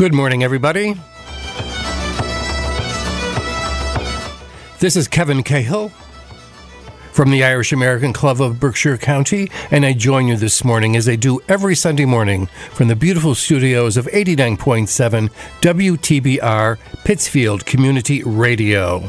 Good morning, everybody. This is Kevin Cahill from the Irish American Club of Berkshire County, and I join you this morning, as I do every Sunday morning, from the beautiful studios of 89.7 WTBR, Pittsfield Community Radio.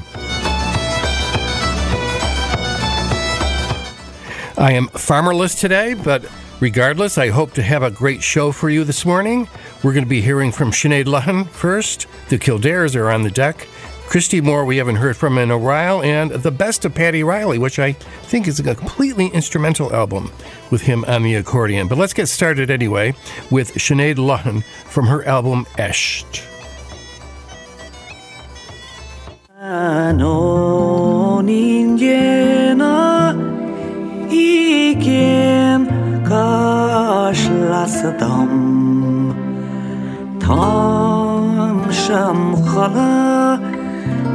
I am farmerless today, but regardless, I hope to have a great show for you this morning. We're going to be hearing from Sinead Lohan first. The Kildares are on the deck. Christy Moore, we haven't heard from in a while, and The Best of Paddy Riley, which I think is a completely instrumental album with him on the accordion. But let's get started anyway with Sinead Lohan from her album Esht.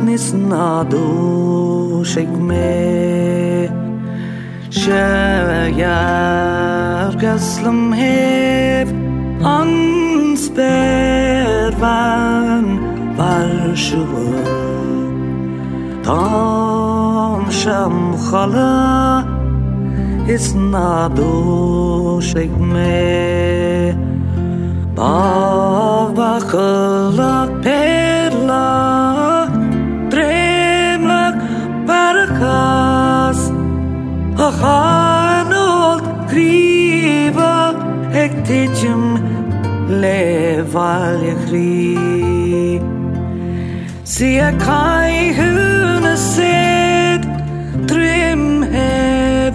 نسنا دوشك مي شاير قسلم هيف انسبير وان برشوه طام شم خلا اسنا دوشك مي باغ بخلاق بيرلا Barkas, a hard old griever, hecticum, levalegri. See a kai huna said, trim heb,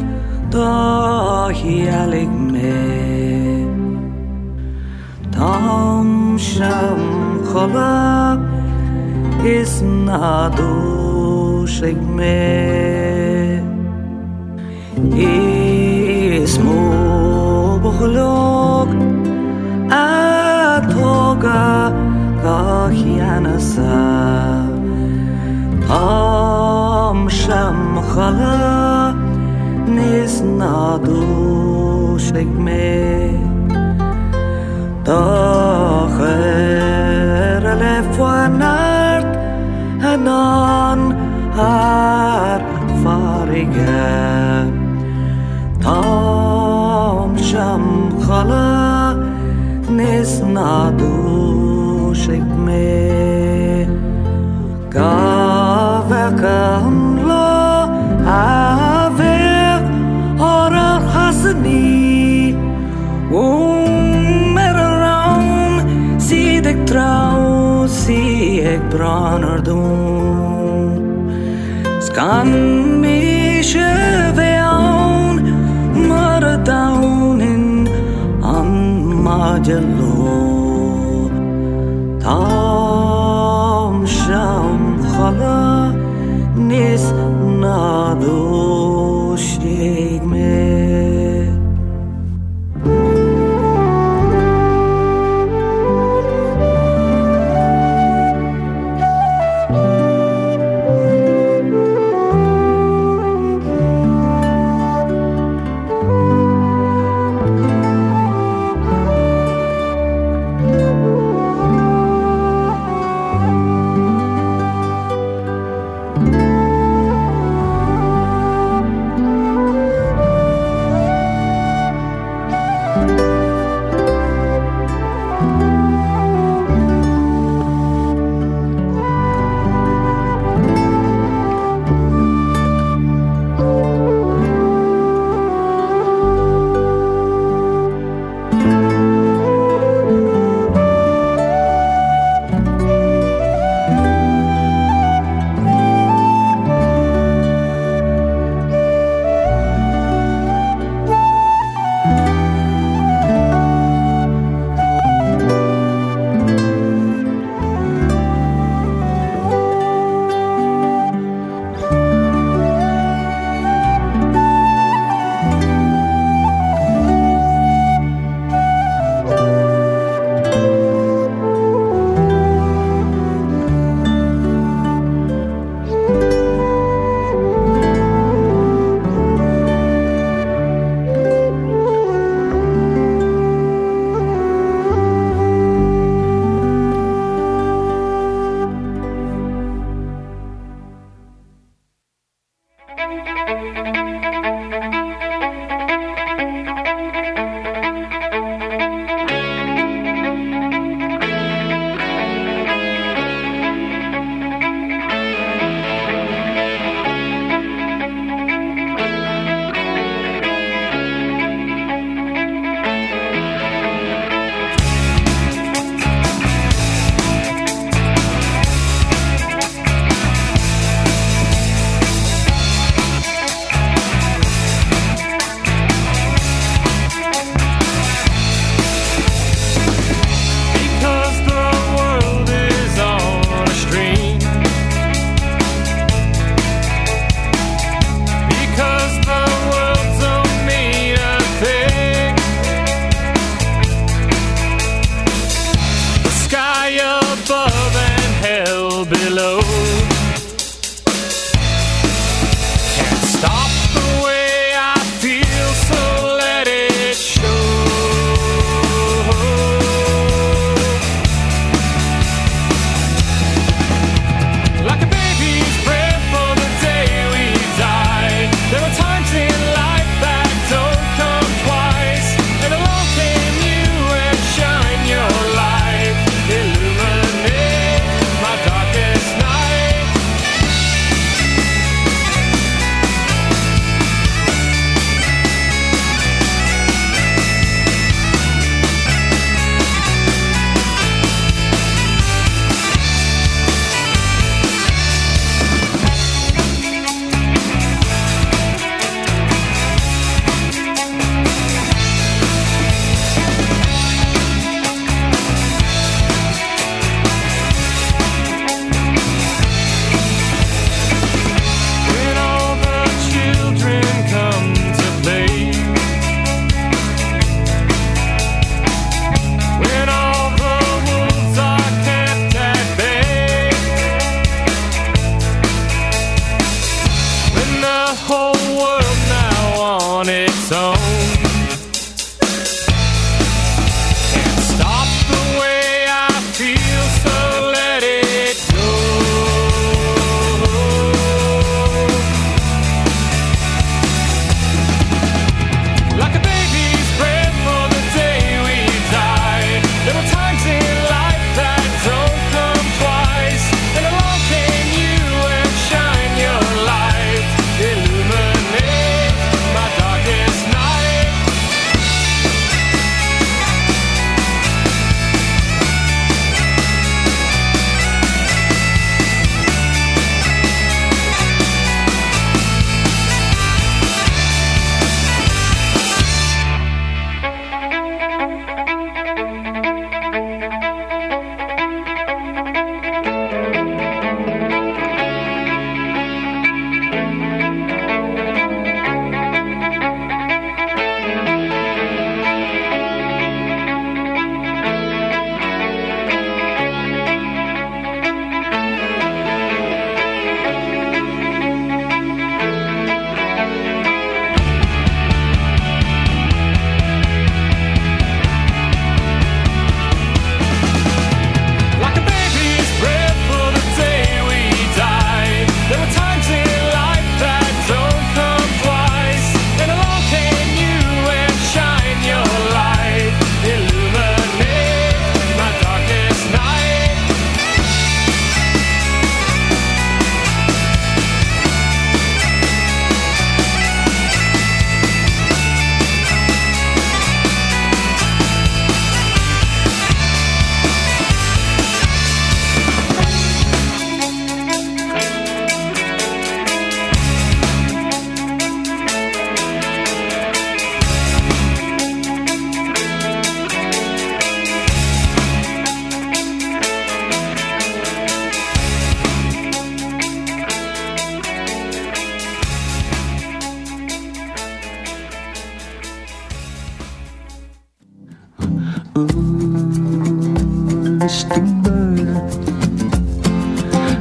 dohialig me. Tom sham collab is nado. Shigme ismo bohlok atoga kahianasa am sham khala nisnado shigme ta khair alfanart anan Har fariga Tom sham khala Nisna dushik me Gavakam lo Avir Horar hasni Meraram Sidik trau Siek branardum Kan mische veaun mardaunen am majelo Tam sham khala nis nado shigme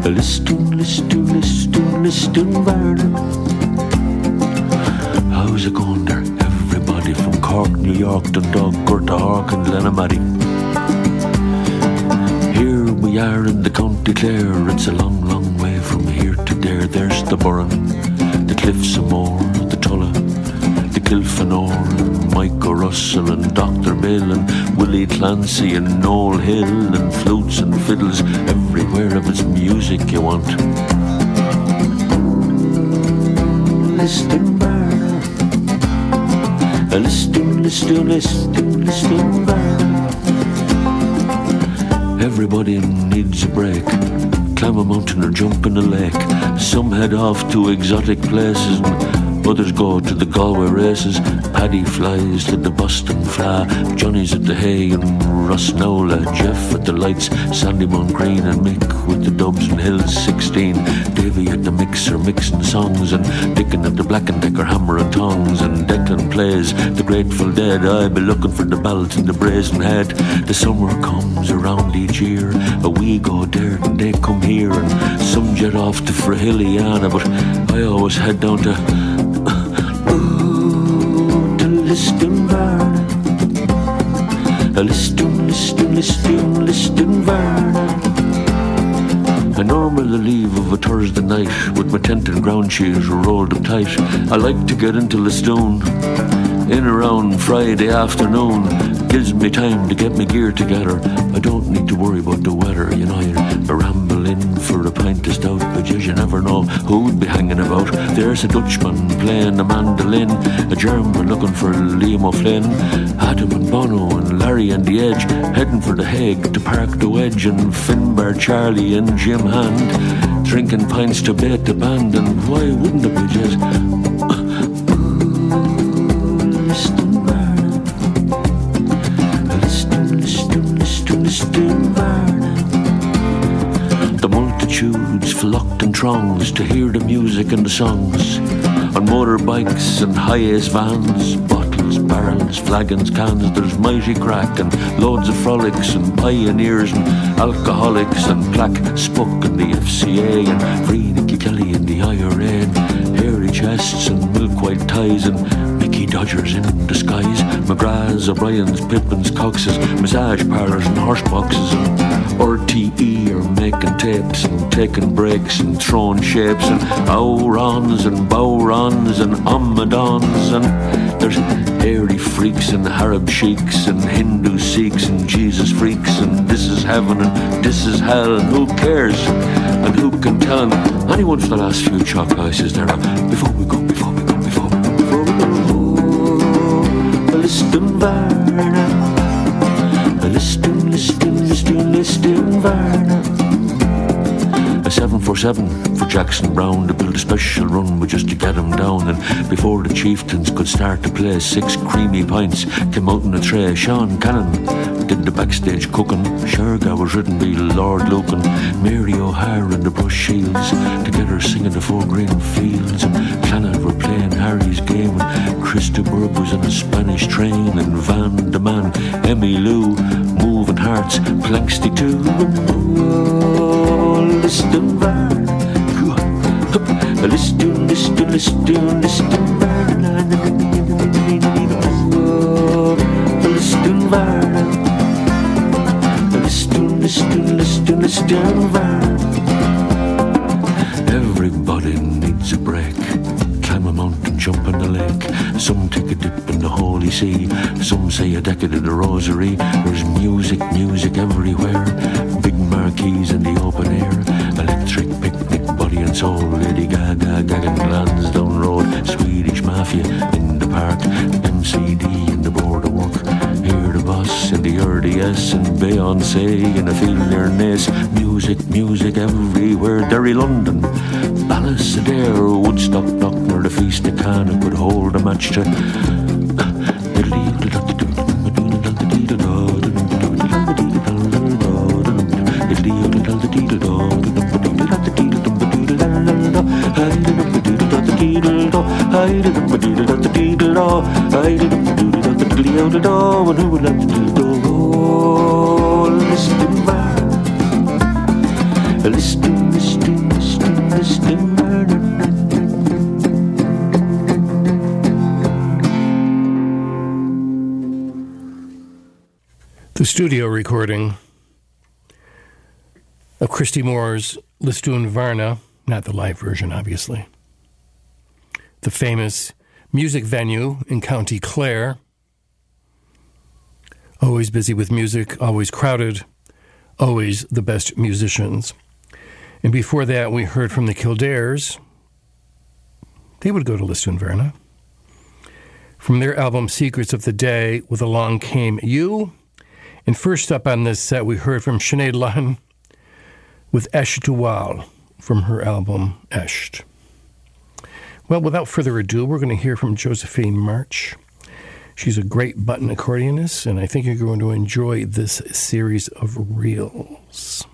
Lisdoonvarna, Lisdoonvarna. How's it going there? Everybody from Cork, New York, Dundalk, Gortahawk and Lenamady. Here we are in the County Clare. It's a long, long way from here to there. There's the Burren, the Cliffs of Moher, the Tulla, the Kilfenor, Mike O'Russell and Dr. Mill and Willie Clancy and Noel Hill and flutes and fiddles everywhere if it's music you want. Lisdoonvarna, Lisdoonvarna. Everybody needs a break. Climb a mountain or jump in a lake. Some head off to exotic places and others go to the Galway races. Paddy flies to the Boston Fly. Johnny's at the Hay and Rosnola. Jeff at the Lights, Sandy Mongreen and Mick with the Dubs and Hills 16. Davy at the Mixer mixing songs and Dickon at the Black and Decker hammer and tongs. And Declan plays the Grateful Dead. I be looking for the ballot in the brazen head. The summer comes around each year. We go there and they come here. And some jet off to Frahiliana, but I always head down to Lisdoonvarna, Lisdoonvarna. I normally leave of a Thursday night with my tent and ground sheets rolled up tight. I like to get into Lisdoon in around Friday afternoon. Gives me time to get my gear together. I don't need to worry about the weather, you know. I ramble in for a pint of stout, but you never know who'd be hanging about. There's a Dutchman playing a mandolin, a German looking for Liam O'Flynn, Adam and Bono and Larry and the Edge, heading for the Hague to park the wedge, and Finbar Charlie and Jim Hand, drinking pints to bait the band, and why wouldn't it be just... flocked in throngs to hear the music and the songs, on motorbikes and high-ace vans, bottles, barrels, flagons, cans. There's mighty crack and loads of frolics and pioneers and alcoholics and plaque, Spuck and the FCA and Free Nicky Kelly and the IRA and hairy chests and milk-white ties and Dodgers in disguise, McGraths, O'Briens, Pippins, Coxes, massage parlours and horse boxes, and RTE are making tapes and taking breaks and throwing shapes, and Aurons and Bowrons and Omadons, and there's hairy freaks and Arab sheiks and Hindu Sikhs and Jesus freaks, and this is heaven and this is hell, and who cares and who can tell? And anyone for the last few chalk houses there. Before we go, Lisdoonvarna, Lisdoonvarna. A 747 for Jackson Brown to build a special run with just to get him down. And before the chieftains could start to play, 6 creamy pints came out in a tray. Sean Cannon did the backstage cooking. Sherga was written by Lord Lucan. Mary O'Hara and the Brush Shields together singing the Four Green Fields. And Clannad were playing Harry's Game. Christopher was in a Spanish train, and Van de Man, Emmy Lou, Moving Hearts, Planksty too. Oh, Lisdoonvarna, Lisdoonvarna. Everybody needs a break. Climb a mountain, jump in the lake. Some take a dip in the Holy See. Some say a decade of the Rosary. There's music, music everywhere. Big marquees in the open air. Electric picnic, body and soul. Lady Gaga, Gagan, Lansdowne Road. Swedish Mafia in the park. MCD in the boardwalk. Hear the Boss in the RDS. And Beyonce in a field near Nace. Music, music everywhere. Derry, London, Ballisadere, Woodstock, Knock, the feast of Cana could hold a match to Lisdoonvarna, Lisdoon, Lisdoon, Lisdoon, Lisdoonvarna. The studio recording of Christy Moore's Lisdoonvarna, not the live version, obviously. The famous music venue in County Clare. Always busy with music, always crowded, always the best musicians. And before that, we heard from the Kildares. They would go to Lisdoonvarna. From their album Secrets of the Day with Along Came You. And first up on this set, we heard from Sinead Lohan with Esht from her album Esht. Well, without further ado, we're going to hear from Josephine March. She's a great button accordionist, and I think you're going to enjoy this series of reels.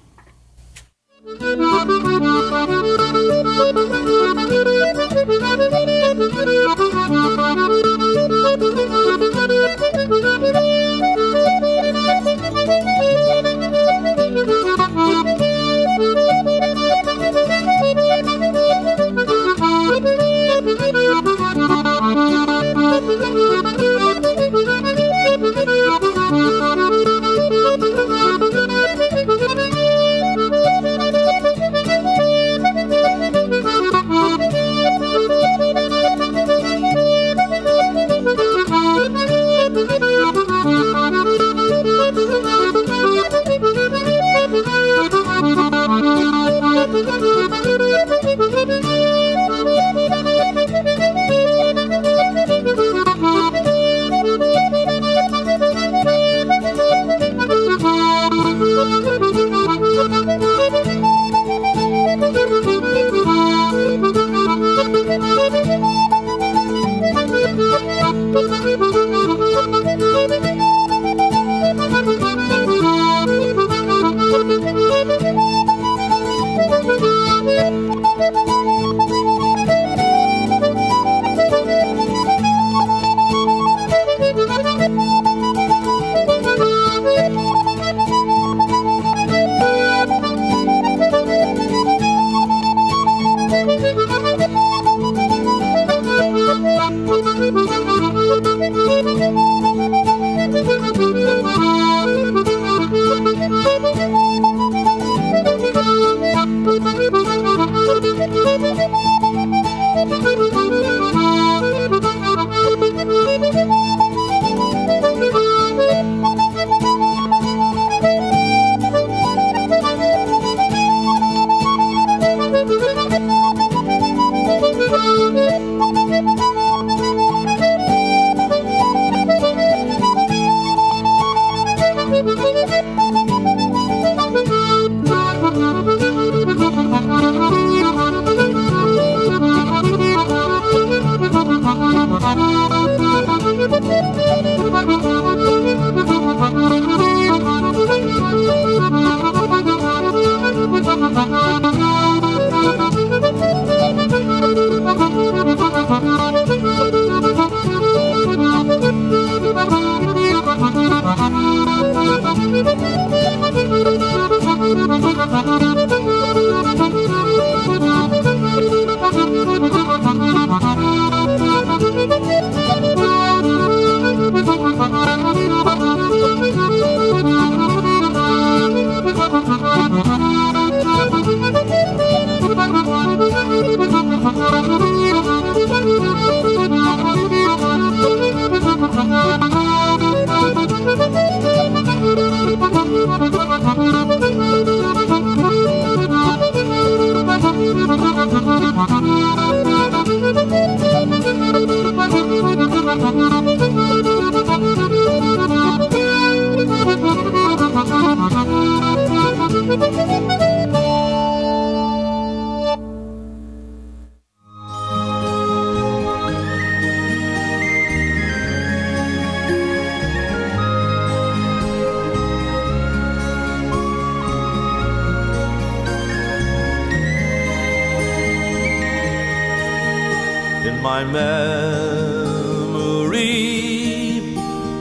Memory,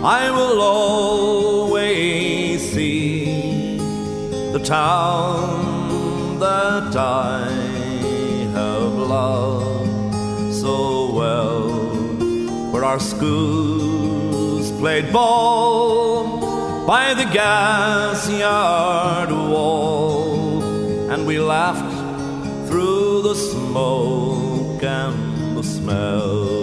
I will always see town that I have loved so well, where our schools played ball by the gas yard wall, and we laughed through the smoke and the smell.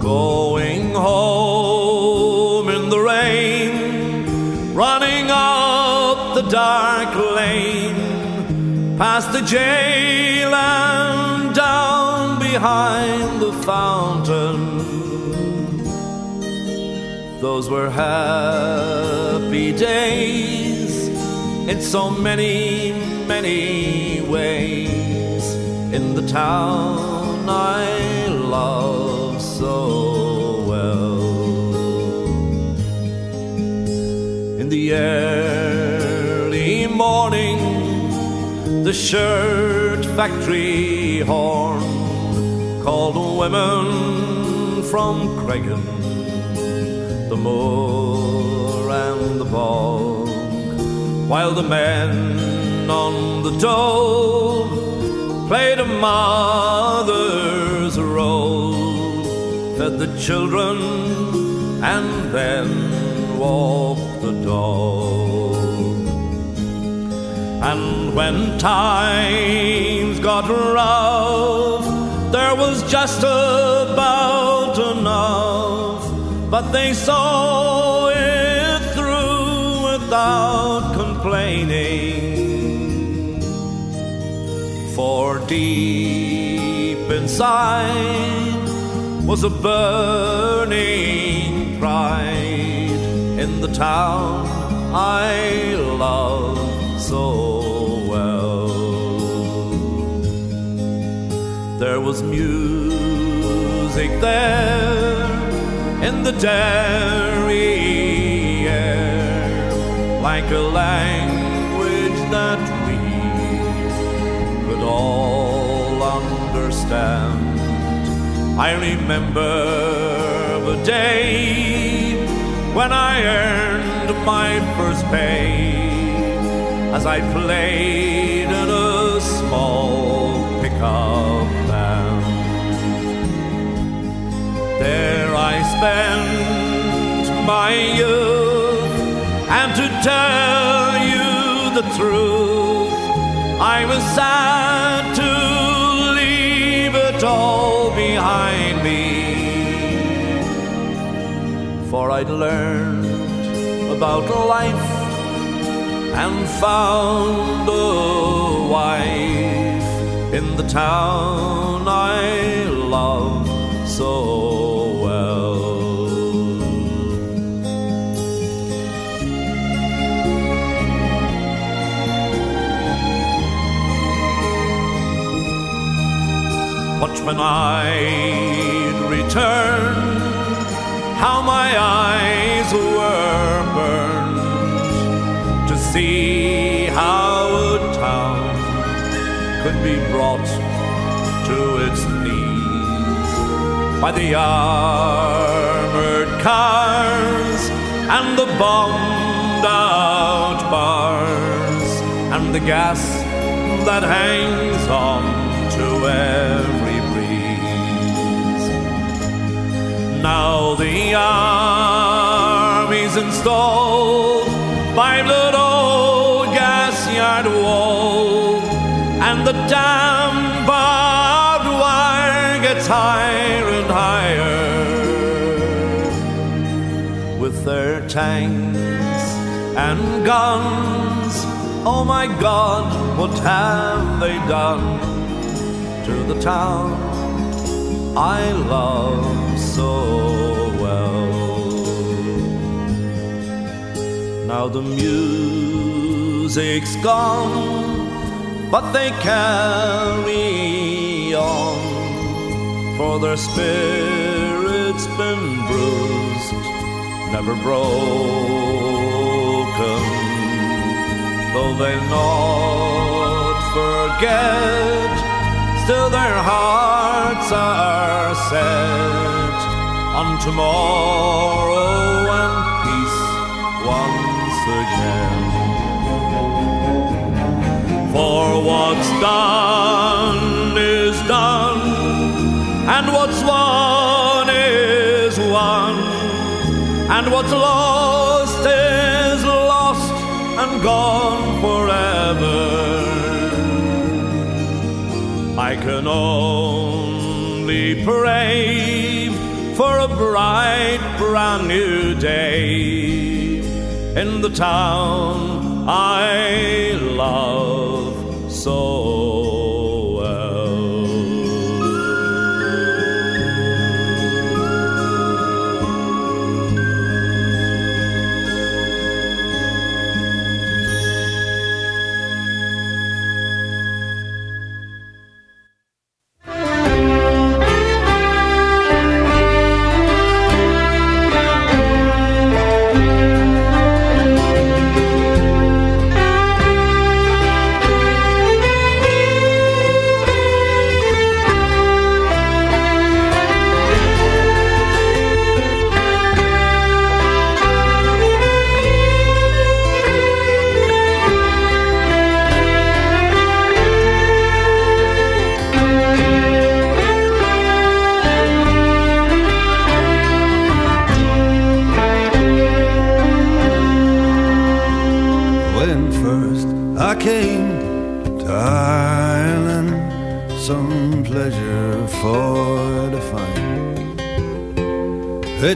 Going home in the rain, running up the dark lane, past the jail and down behind the fountain. Those were happy days in so many, many ways, in the town I love so well. In the early morning, the shirt factory horn called women from Craigan, the moor and the bog, while the men on the dole played a mother's role, fed the children and then walked the dog. And when times got rough, there was just about enough, but they saw it through without complaining, for deep inside was a burning pride in the town I love so well. There was music there in the dairy air, like a language that we could all understand. I remember the day when I earned my first pay, as I played in a small pickup band. There I spent my youth, and to tell you the truth, I was sad to leave it all behind me, for I'd learned about life and found a wife in the town I love so well. But when I'd return, how my eyes were burned to see how a town could be brought to its knees by the armored cars and the bombed out bars and the gas that hangs on to every. Now the army's installed by the old gas yard wall, and the damn barbed wire gets higher and higher with their tanks and guns. Oh my God, what have they done to the town I love so well? Now the music's gone, but they carry on, for their spirit's been bruised, never broken, though they not forget. Till their hearts are set on tomorrow and peace once again. For what's done is done, and what's won is won, and what's lost is lost and gone forever. I can only pray for a bright brand new day in the town I love so well.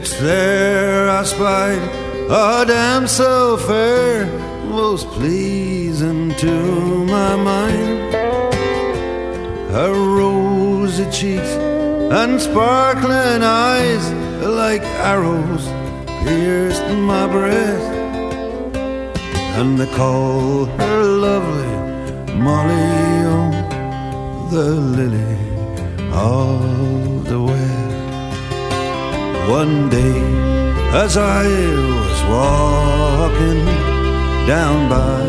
It's there I spied a damn so fair, most pleasing to my mind. Her rosy cheeks and sparkling eyes, like arrows, pierced my breast. And they call her lovely Molly, oh, the lily of the west. One day, as I was walking down by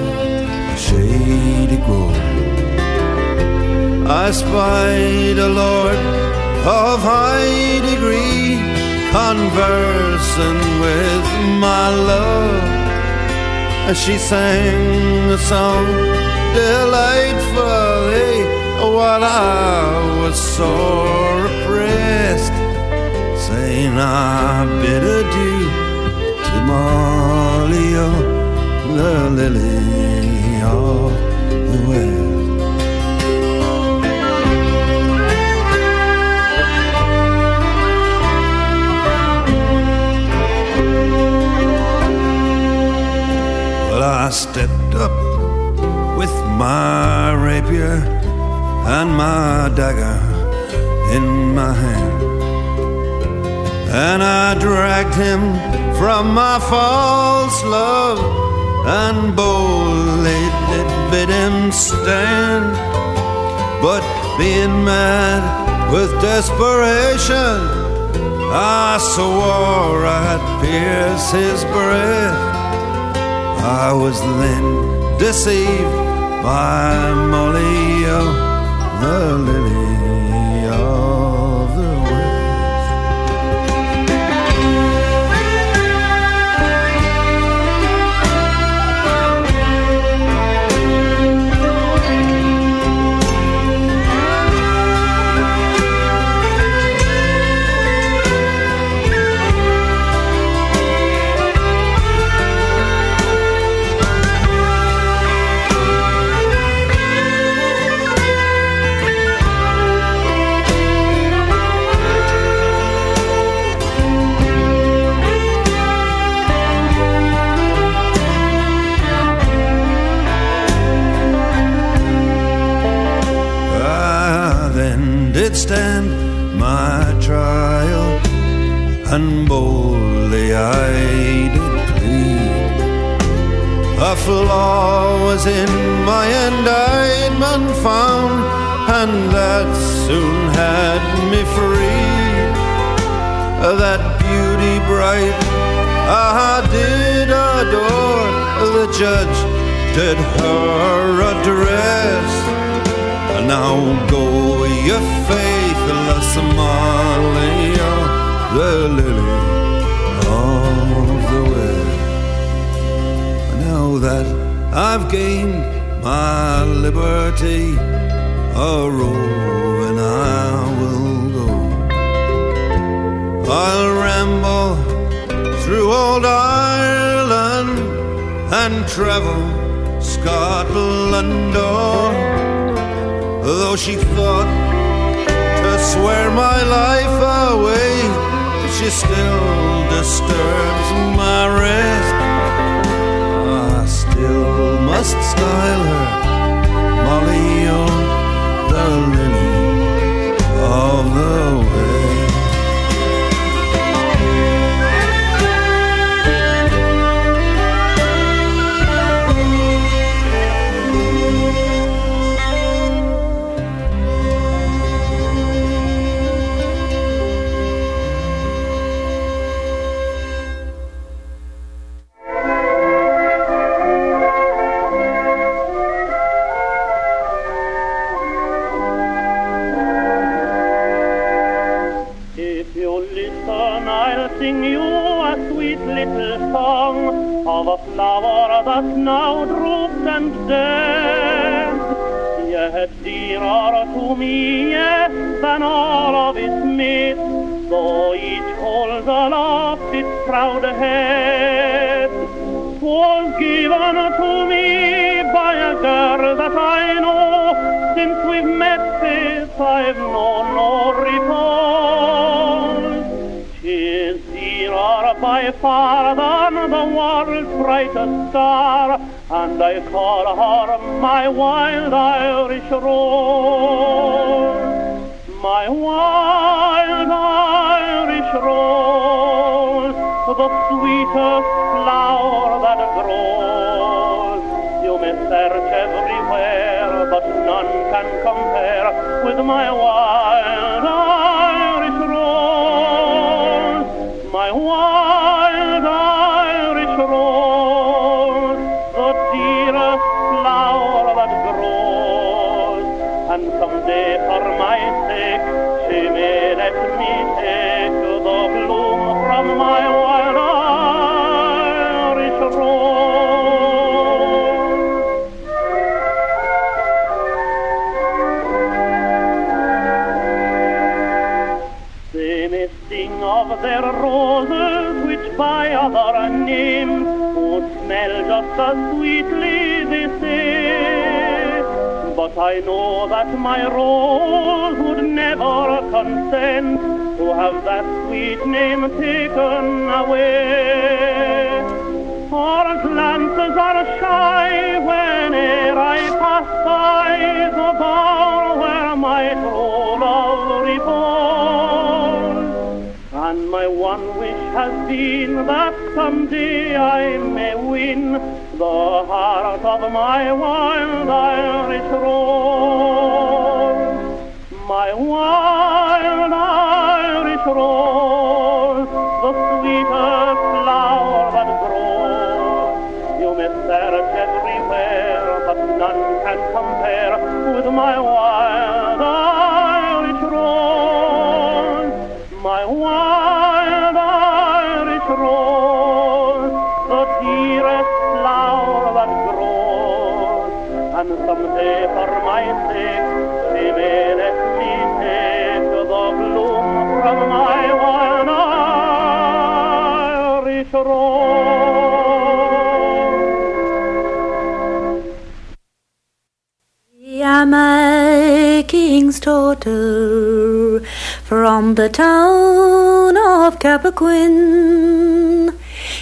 a shady grove, I spied a lord of high degree conversing with my love, and she sang a song delightfully while I was sore oppressed. Saying I bid adieu to Molly, oh, the lily of the west. Well, I stepped up with my rapier and my dagger in my hand, and I dragged him from my false love, and boldly did bid him stand. But being mad with desperation, I swore I'd pierce his breast. I was then deceived by Molly, oh, the lily of the west. Did stand my trial, and boldly I did plead. A flaw was in my indictment found, and that soon had me free. That beauty bright I did adore, the judge did her address. Now go your faithless Molly, the lily of the west. And now that I've gained my liberty, a row and I will go. I'll ramble through old Ireland and travel Scotland o'er. Though she thought to swear my life away, she still disturbs my rest. I still must style her Molly on the Lily of the West. From the town of Cappoquin,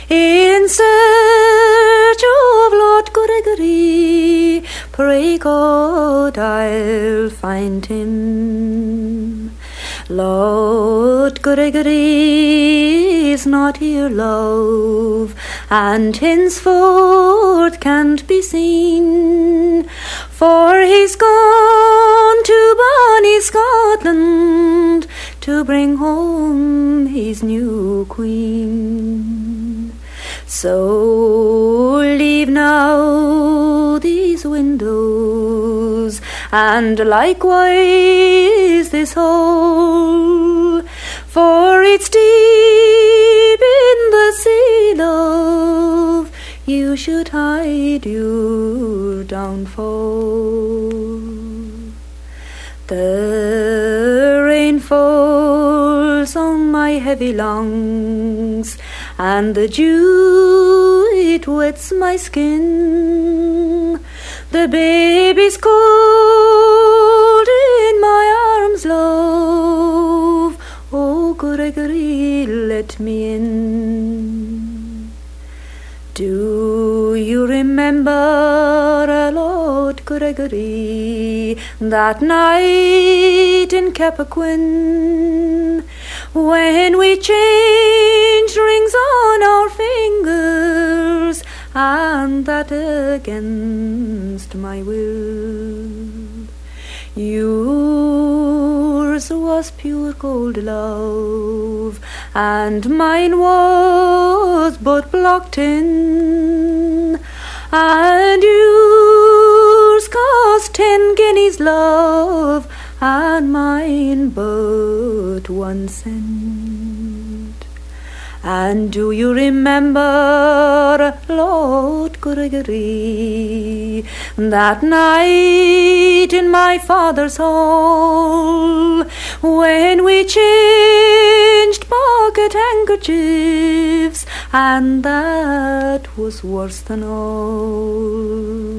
in search of Lord Gregory, pray God I'll find him. Lord Gregory is not here, love, and henceforth can't be seen, for he's gone to bonny Scotland to bring home his new queen. So leave now these windows, and likewise this hole, for it's deep in the sea, love, you you should hide your downfall. The rain falls on my heavy lungs, and the dew, it wets my skin. The baby's cold in my arms, love. Oh, Gregory, let me in. Do you remember, Lord Gregory, that night in Cappoquin, when we changed rings on our fingers, and that against my will? Yours was pure gold love, and mine was but blocked in, and yours cost 10 guineas love, and mine but 1 cent. And do you remember, Lord Gregory, that night in my father's hall, when we changed pocket handkerchiefs, and that was worse than all?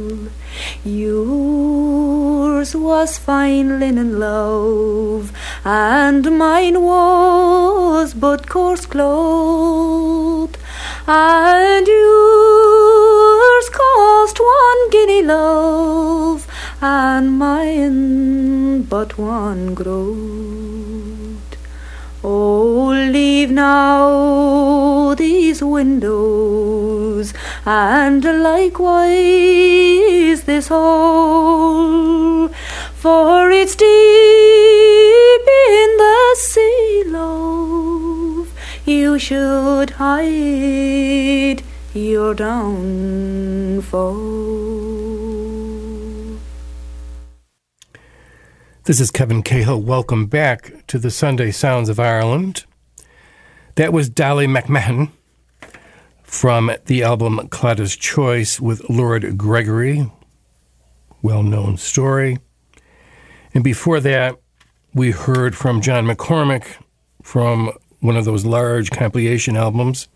Yours was fine linen love, and mine was but coarse cloth, and yours cost 1 guinea love, and mine but 1 groat. Oh, leave now these windows, and likewise this hole, for it's deep in the sea, love. You should hide your downfall. This is Kevin Cahill. Welcome back to the Sunday Sounds of Ireland. That was Dolly McMahon from the album Claddagh's Choice with Lord Gregory, well-known story. And before that, we heard from John McCormack from one of those large compilation albums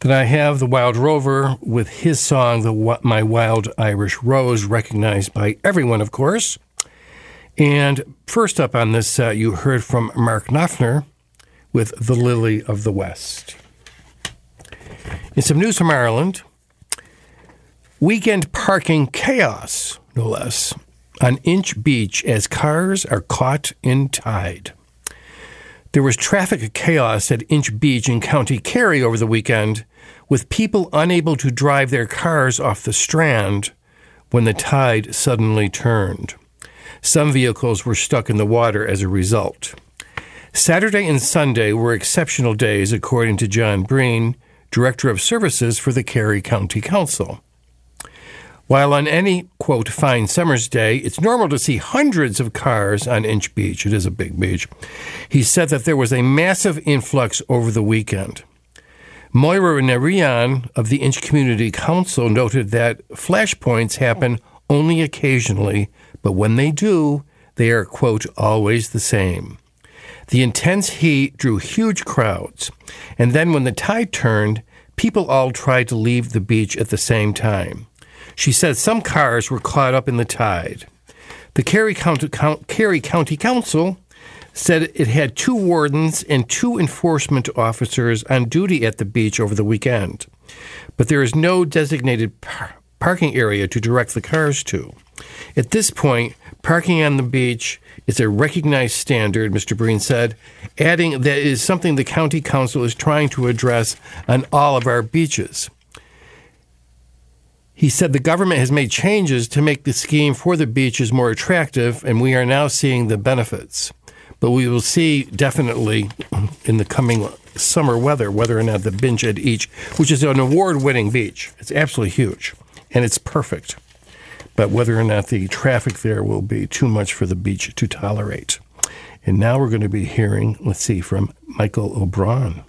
that I have, The Wild Rover, with his song, My Wild Irish Rose, recognized by everyone, of course. And first up on this set, you heard from Mark Knopfler with The Lily of the West. In some news from Ireland, weekend parking chaos, no less, on Inch Beach as cars are caught in tide. There was traffic chaos at Inch Beach in County Kerry over the weekend, with people unable to drive their cars off the strand when the tide suddenly turned. Some vehicles were stuck in the water as a result. Saturday and Sunday were exceptional days, according to John Breen, Director of Services for the Kerry County Council. While on any, quote, fine summer's day, it's normal to see hundreds of cars on Inch Beach. It is a big beach. He said that there was a massive influx over the weekend. Moira Narayan of the Inch Community Council noted that flashpoints happen only occasionally, but when they do, they are, quote, always the same. The intense heat drew huge crowds, and then when the tide turned, people all tried to leave the beach at the same time. She said some cars were caught up in the tide. The Kerry County Council said it had 2 wardens and 2 enforcement officers on duty at the beach over the weekend, but there is no designated parking area to direct the cars to. At this point, parking on the beach is a recognized standard, Mr. Breen said, adding that it is something the County Council is trying to address on all of our beaches. He said the government has made changes to make the scheme for the beaches more attractive, and we are now seeing the benefits. But we will see definitely in the coming summer weather whether or not the bench at each, which is an award-winning beach. It's absolutely huge, and it's perfect. But whether or not the traffic there will be too much for the beach to tolerate. And now we're going to be hearing, let's see, from Mícheál Ó Brien.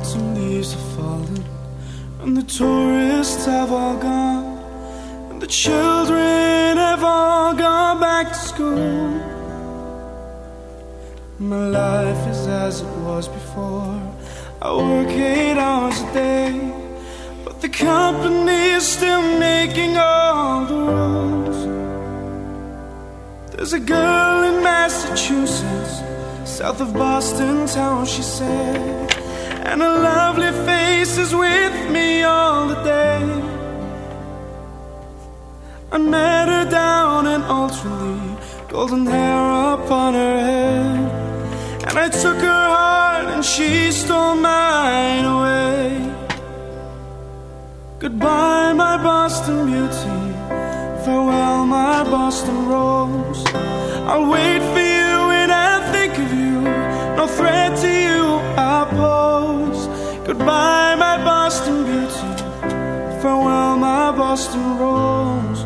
clouds and leaves are falling, and the tourists have all gone, and the children have all gone back to school. My life is as it was before. I work 8 hours a day, but the company is still making all the rules. There's a girl in Massachusetts, south of Boston town, she said, and her lovely face is with me all the day. I met her down in Ultra-Lee, golden hair upon her head, and I took her heart and she stole mine away. Goodbye, my Boston beauty, farewell, my Boston rose. I'll wait for you when I think of you, no threat to you I pose. Goodbye, my Boston beauty, farewell, my Boston rose.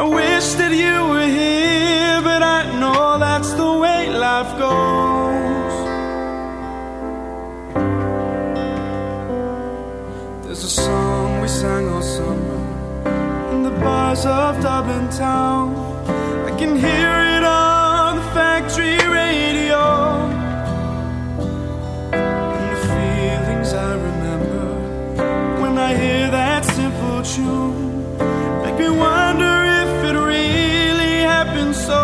I wish that you were here, but I know that's the way life goes. There's a song we sang all summer in the bars of Dublin town. I can hear it on the factory radio, and the feelings I remember when I hear that simple tune make me wonder if it really happened so.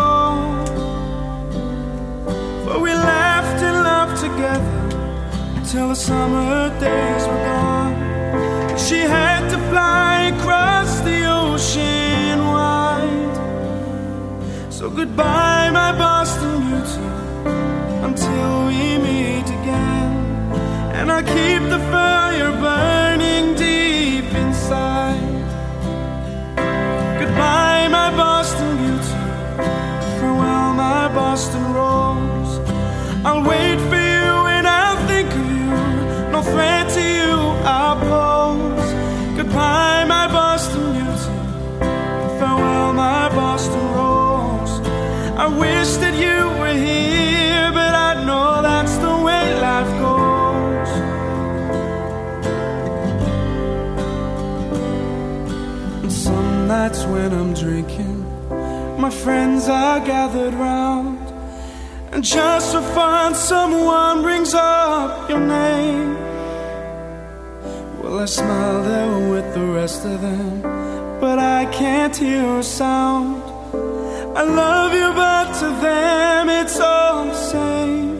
But we laughed and loved together till the summer days were gone. She had to fly across the ocean wide. So goodbye, my Boston beauty, until we meet again. And I'll keep the fire burning deep inside. Goodbye, my Boston beauty, farewell, my Boston rose. I'll wait for you and I'll think of you, no threat to you I pose. Goodbye, my Boston beauty, farewell, my Boston rose. I wish that you were here, but I know that's the way life goes. And some nights when I'm drinking, my friends are gathered round, and just for fun someone brings up your name. Well, I smile there with the rest of them, but I can't hear a sound. I love you, but to them it's all the same.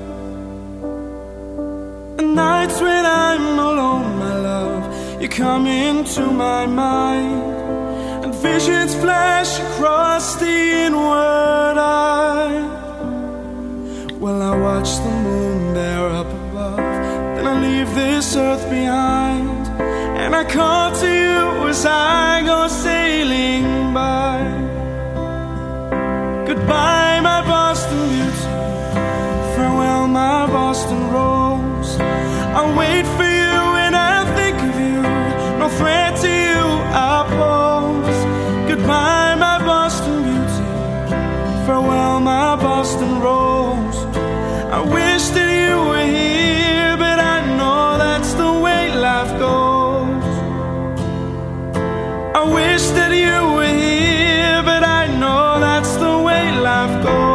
And nights when I'm alone, my love, you come into my mind, and visions flash across the inward eye. Well, I watch the moon there up above, then I leave this earth behind, and I call to you as I go sailing by. Goodbye, my Boston beauty, farewell, my Boston rose. I'll wait for you and I'll think of you, no threat to you I pose. Goodbye, my Boston beauty, farewell, my Boston rose. I wish that you were here, but I know that's the way life goes. I wish that you were here, but I know that's the way life goes.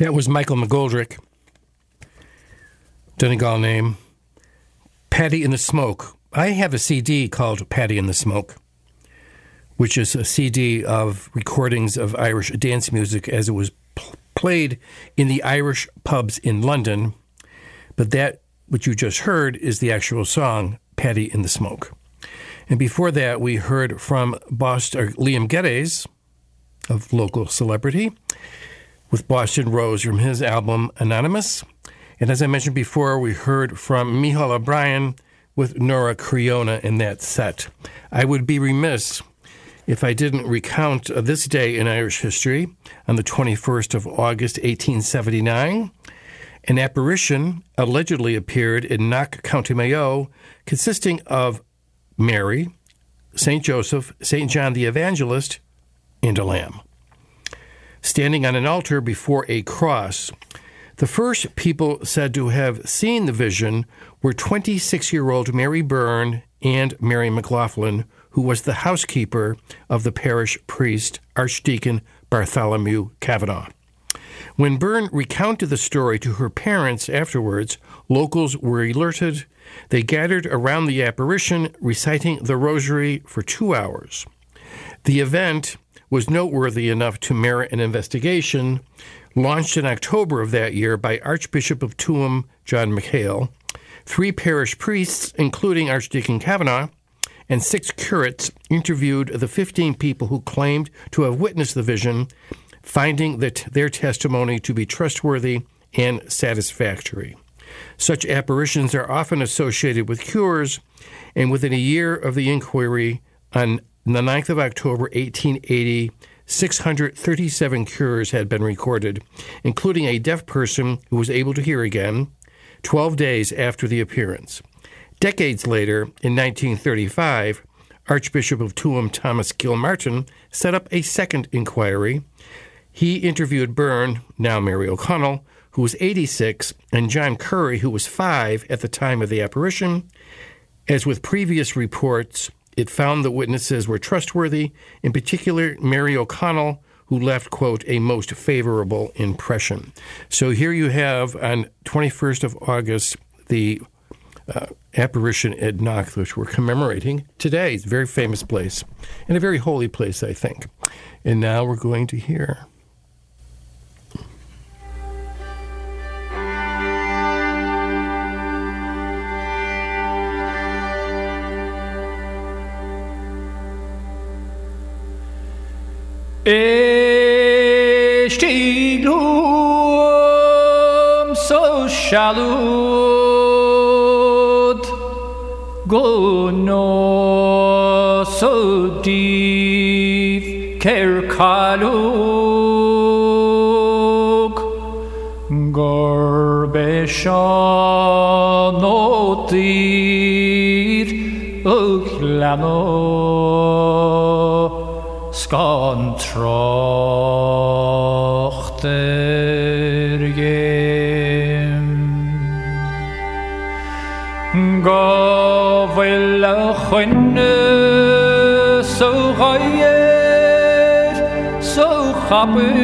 That was Michael McGoldrick, Donegal name. Paddy in the Smoke. I have a CD called Paddy in the Smoke, which is a CD of recordings of Irish dance music as it was played in the Irish pubs in London. But that, what you just heard, is the actual song, Paddy in the Smoke. And before that, we heard from Liam Geddes, of local celebrity, with Boston Rose from his album Anonymous. And as I mentioned before, we heard from Mícheál Ó Brien with Nora Creona in that set. I would be remiss if I didn't recount this day in Irish history on the 21st of August, 1879. An apparition allegedly appeared in Knock, County Mayo, consisting of Mary, St. Joseph, St. John the Evangelist, and a lamb, standing on an altar before a cross. The first people said to have seen the vision were 26-year-old Mary Byrne and Mary McLaughlin, who was the housekeeper of the parish priest, Archdeacon Bartholomew Cavanaugh. When Byrne recounted the story to her parents afterwards, locals were alerted. They gathered around the apparition, reciting the rosary for 2 hours. The event was noteworthy enough to merit an investigation, launched in October of that year by Archbishop of Tuam, John McCahill, 3 parish priests, including Archdeacon Cavanaugh, and 6 curates interviewed the 15 people who claimed to have witnessed the vision, finding that their testimony to be trustworthy and satisfactory. Such apparitions are often associated with cures, and within a year of the inquiry, on the 9th of October, 1880, 637 cures had been recorded, including a deaf person who was able to hear again 12 days after the appearance. Decades later, in 1935, Archbishop of Tuam Thomas Gilmartin set up a second inquiry. He interviewed Byrne, now Mary O'Connell, who was 86, and John Curry, who was 5 at the time of the apparition. As with previous reports, it found the witnesses were trustworthy, in particular Mary O'Connell, who left, quote, a most favorable impression. So here you have, on 21st of August, the apparition at Knock, which we're commemorating today. It's a very famous place, and a very holy place, I think. And now we're going to hear... Esht iglum so shalud gono so deep kerkaluk gorbeshanotir uklano Skontrochtergem Govelachunne so heuer so chappel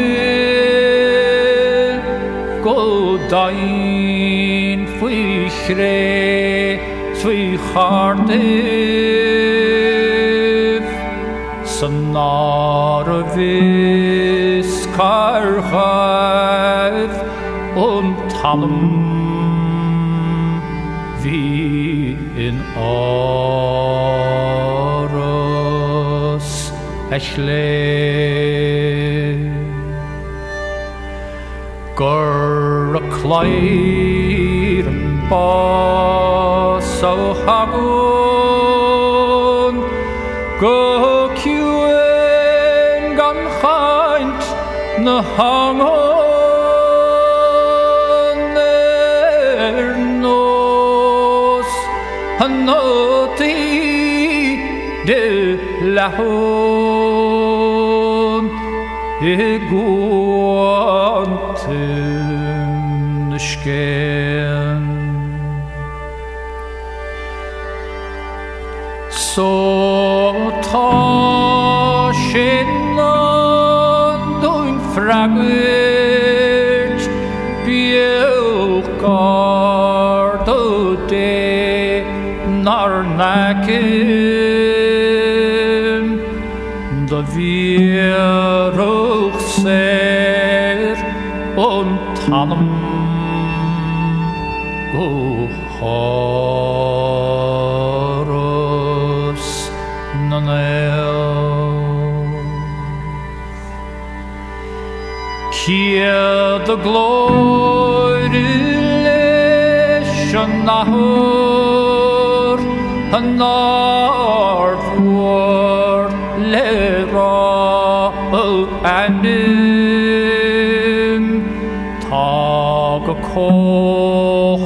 Goldain fwichre zwi harde Sonarvis Karchav Talm wie in Oros Echle Gorkleiren Bas Hagun Go Kuen Gan Hant Na Hangon Ernos Hanoti De Lahon Eguanten Schken So Taschen und Fragment Da wir auch sehr und haben Horos Nanel Here the glory Nahor and Narvor Lera and in Tagakor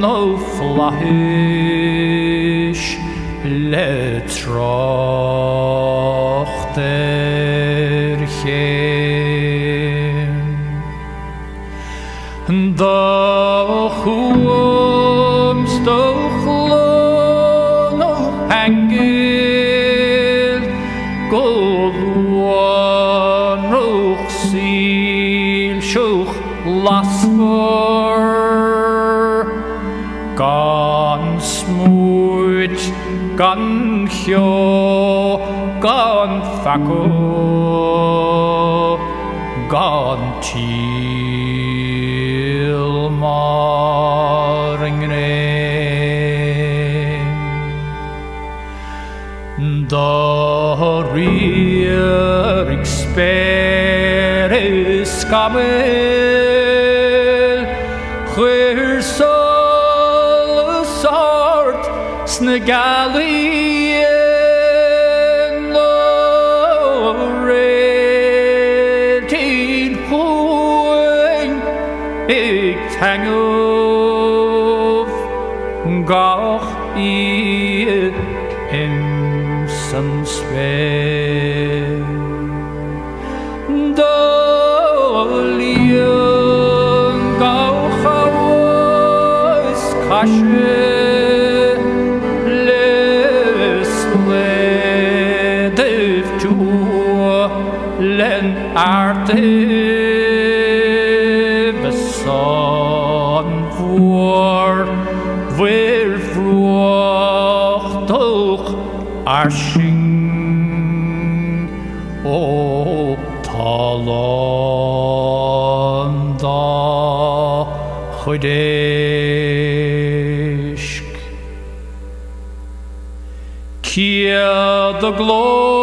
No flahish letracht and the whom's the no angel gold one rook seal shook last Ganz smooth, ganz yo, ganz faco, ganz chill, morning. The real experience Galleon Loretin Hoing Ik Tang of Gach I in some spare Dolion Gauchaw's Kashe Arte besan voor weer vroeg toch arsching op talanda goedeisk kia de glorie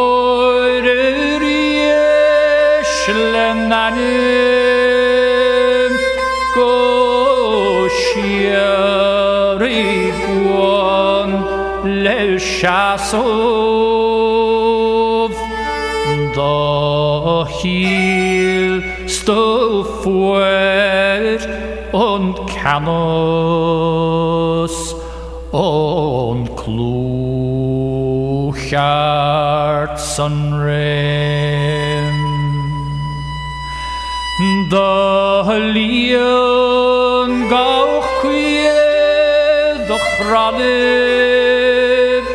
Nanim Koshiri Kuan Leshasov Da Hilstofuer und Kanos und Kluchart Sunray The Leon Gauquie, the Hradib,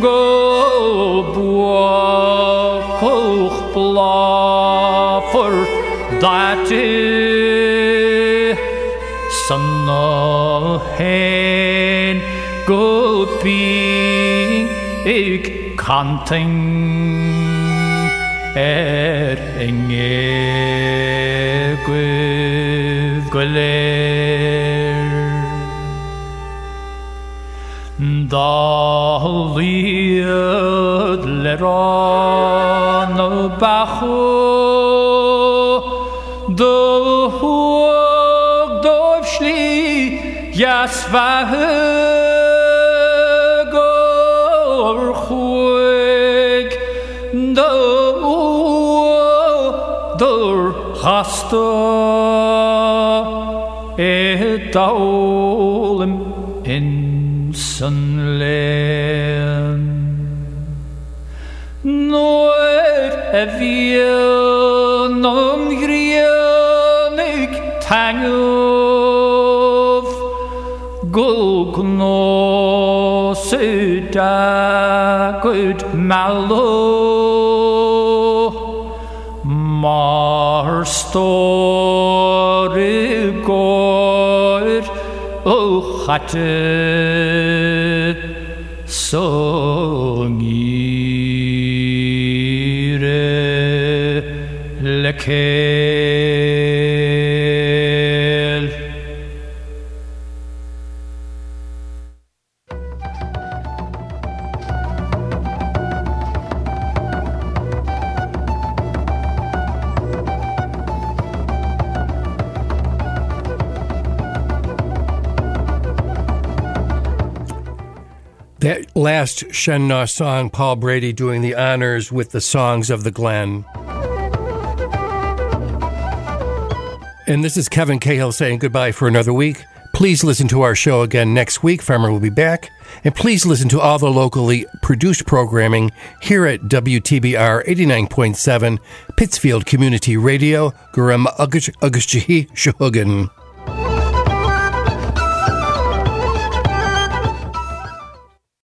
Go Boa, Koch Blaffer, that is Son of Hen, Go Be, Ik Kanting, Enge. Dahliad lerano bacho dohog dovshli yasvahegor chuig dohog dor Hasta etaulem in sunland Noir avian ungrianik tangov Gulgno suda good malo Mar story God, oh, hatte songire lekel. That last Shenna song, Paul Brady doing the honors with the Songs of the Glen. And this is Kevin Cahill saying goodbye for another week. Please listen to our show again next week. Farmer will be back. And please listen to all the locally produced programming here at WTBR 89.7, Pittsfield Community Radio, Gurum Ugash Shahugan.